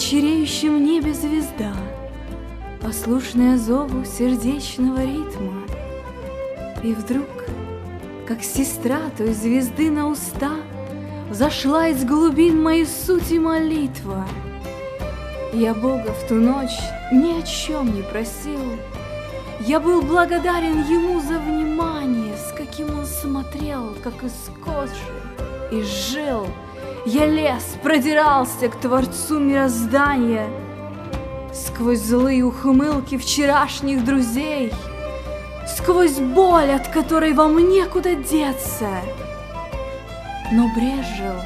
вечереющем небе звезда, послушная зову сердечного ритма. И вдруг, как сестра той звезды на уста, взошла из глубин моей сути молитва. Я Бога в ту ночь ни о чем не просил, я был благодарен Ему за внимание, с каким Он смотрел, как из кожи, и жил. Я лез, продирался к Творцу мироздания, сквозь злые ухмылки вчерашних друзей, сквозь боль, от которой вам некуда деться. Но брежил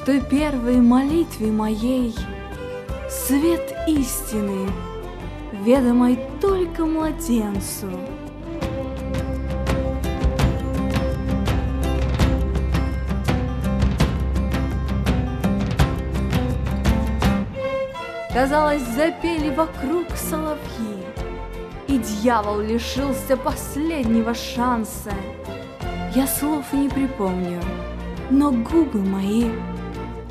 в той первой молитве моей свет истины, ведомой только младенцу. Казалось, запели вокруг соловьи, и дьявол лишился последнего шанса. Я слов не припомню, но губы мои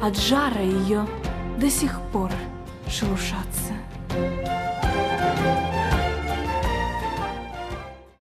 от жара ее до сих пор шелушатся.